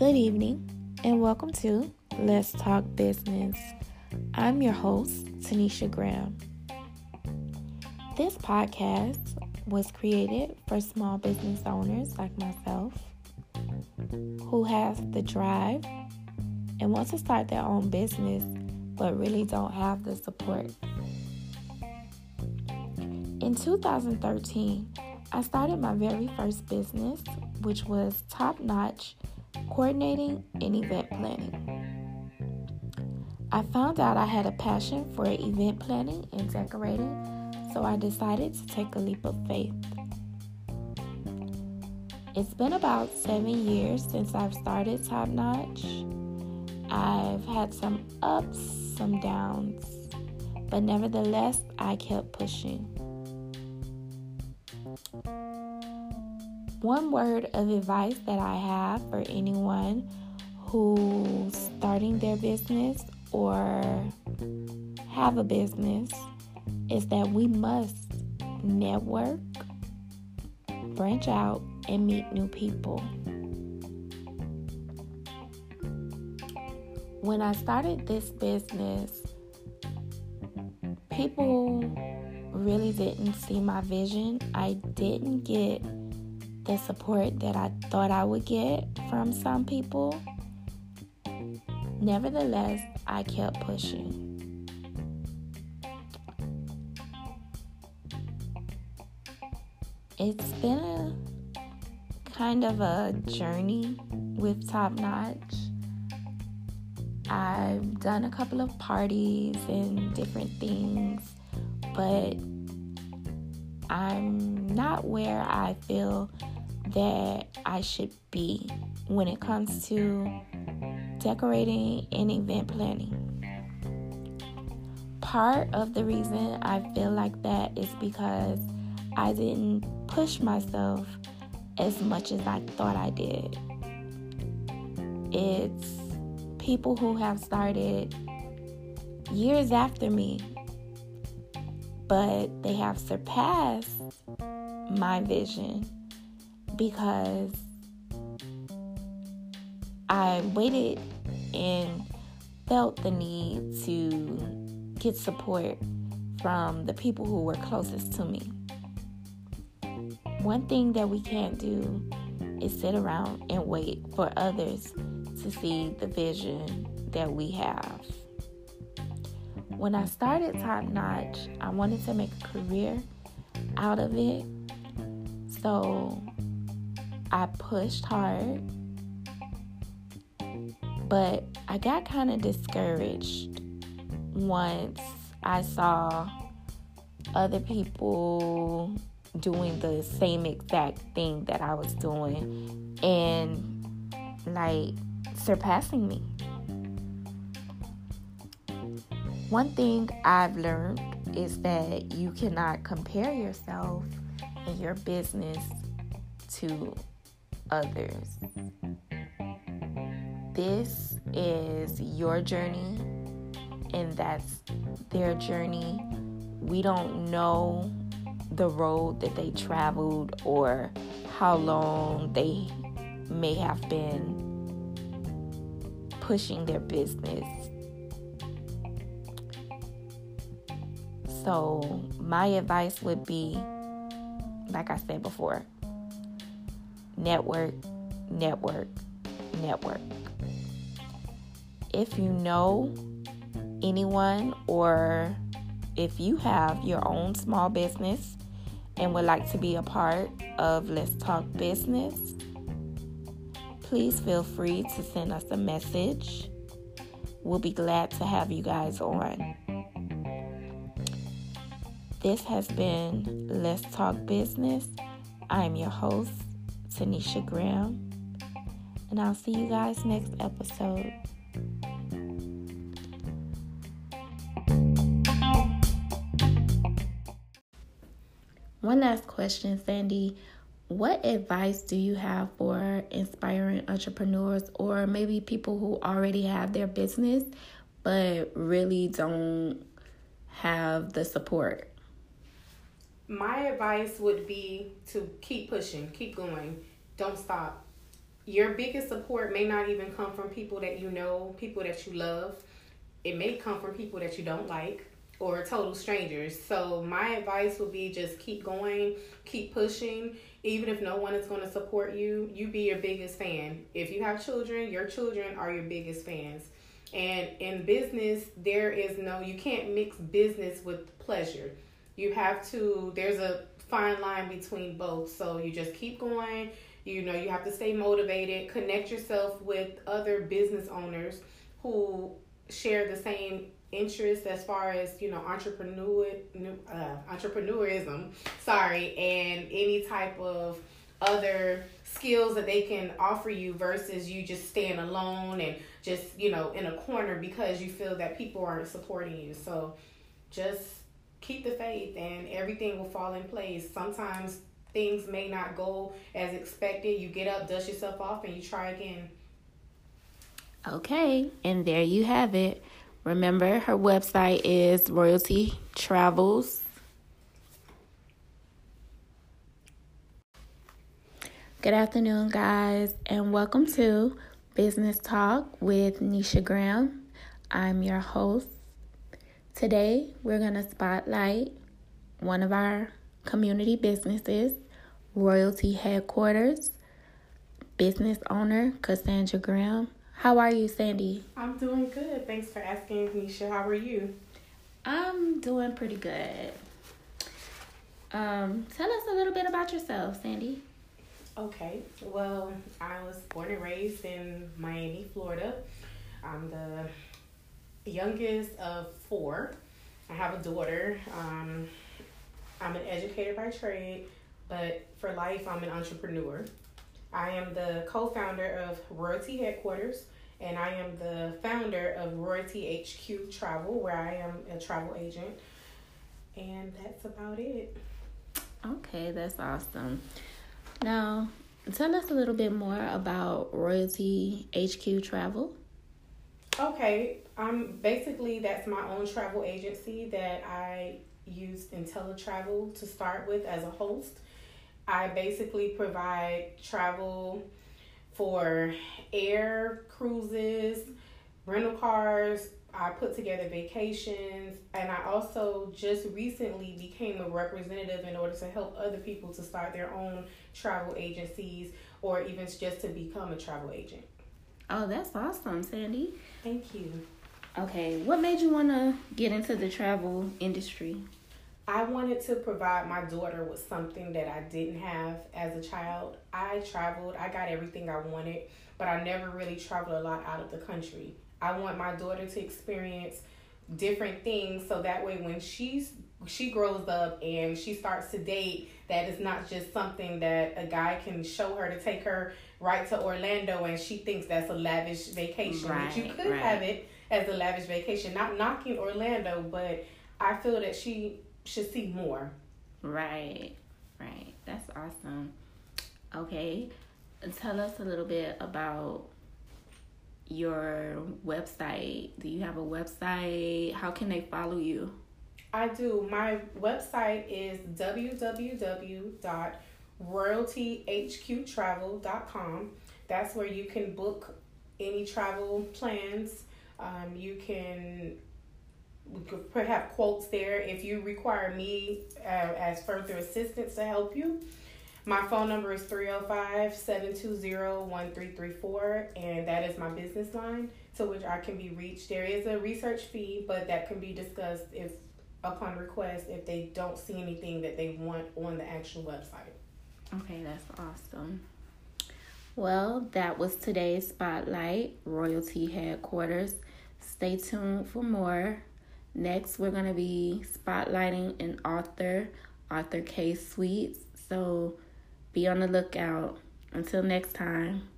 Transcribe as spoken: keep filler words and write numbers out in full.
Good evening and welcome to Let's Talk Business. I'm your host, Tanisha Graham. This podcast was created for small business owners like myself who has the drive and want to start their own business but really don't have the support. In two thousand thirteen, I started my very first business, which was Top Notch Coordinating and Event Planning. I found out I had a passion for event planning and decorating, so I decided to take a leap of faith. It's been about seven years since I've started Top Notch. I've had some ups, some downs, but nevertheless, I kept pushing. One word of advice that I have for anyone who's starting their business or have a business is that we must network, branch out, and meet new people. When I started this business, people really didn't see my vision. I didn't get the support that I thought I would get from some people. Nevertheless, I kept pushing. It's been a kind of a journey with Top Notch. I've done a couple of parties and different things, but I'm not where I feel that I should be when it comes to decorating and event planning. Part of the reason I feel like that is because I didn't push myself as much as I thought I did. It's people who have started years after me, but they have surpassed my vision because I waited and felt the need to get support from the people who were closest to me. One thing that we can't do is sit around and wait for others to see the vision that we have. When I started Top Notch, I wanted to make a career out of it. So I pushed hard, but I got kind of discouraged once I saw other people doing the same exact thing that I was doing and like surpassing me. One thing I've learned is that you cannot compare yourself and your business to others. This is your journey and that's their journey. We don't know the road that they traveled or how long they may have been pushing their business. So my advice would be, like I said before, network, network, network. If you know anyone or if you have your own small business and would like to be a part of Let's Talk Business, please feel free to send us a message. We'll be glad to have you guys on. This has been Let's Talk Business. I'm your host, Tanisha Graham, and I'll see you guys next episode. One last question, Sandy. What advice do you have for inspiring entrepreneurs or maybe people who already have their business but really don't have the support? my advice would be to keep pushing, keep going. Don't stop. Your biggest support may not even come from people that you know, people that you love. It may come from people that you don't like or total strangers. So my advice would be just keep going, keep pushing. Even if no one is going to support you, you be your biggest fan. If you have children, your children are your biggest fans. And in business, there is no, you can't mix business with pleasure. You have to, there's a fine line between both. So you just keep going. You know, you have to stay motivated, connect yourself with other business owners who share the same interests as far as, you know, entrepreneur, uh, entrepreneurism, sorry, and any type of other skills that they can offer you versus you just staying alone and just, you know, in a corner because you feel that people aren't supporting you. So just keep the faith and everything will fall in place. Sometimes things may not go as expected. You get up, dust yourself off, and you try again. Okay, and there you have it. Remember, her website is Royalty Travels. Good afternoon, guys, and welcome to Business Talk with Nisha Graham. I'm your host. Today, we're going to spotlight one of our community businesses, Royalty Headquarters, business owner Cassandra Graham. How are you, Sandy? I'm doing good. Thanks for asking, Nisha. How are you? I'm doing pretty good. Um, tell us a little bit about yourself, Sandy. Okay. Well, I was born and raised in Miami, Florida. I'm the youngest of four. I have a daughter. Um, I'm an educator by trade, but for life, I'm an entrepreneur. I am the co-founder of Royalty Headquarters, and I am the founder of Royalty H Q Travel, where I am a travel agent. And that's about it. Okay, that's awesome. Now, tell us a little bit more about Royalty H Q Travel. Okay, um, basically that's my own travel agency that I used IntelliTravel to start with as a host. I basically provide travel for air, cruises, rental cars. I put together vacations, and I also just recently became a representative in order to help other people to start their own travel agencies or even just to become a travel agent. Oh, that's awesome, Sandy. Thank you. Okay, what made you want to get into the travel industry? I wanted to provide my daughter with something that I didn't have as a child. I traveled. I got everything I wanted, but I never really traveled a lot out of the country. I want my daughter to experience different things so that way when she's she grows up and she starts to date, that is not just something that a guy can show her to take her right to Orlando and she thinks that's a lavish vacation. Right, but you could right. have it as a lavish vacation. Not knocking Orlando, but I feel that she should see more. Right, right. That's awesome. Okay, tell us a little bit about your website. Do you have a website? How can they follow you? I do. My website is w w w dot royalty h q travel dot com. That's where you can book any travel plans. Um, you can We could have quotes there if you require me uh, as further assistance to help you. My phone number is three oh five, seven two zero, one three three four, and that is my business line to which I can be reached. There is a research fee, but that can be discussed if upon request if they don't see anything that they want on the actual website. Okay, that's awesome. Well, that was today's Spotlight, Royalty Headquarters. Stay tuned for more. Next, we're going to be spotlighting an author, Author K Suites. So be on the lookout. Until next time.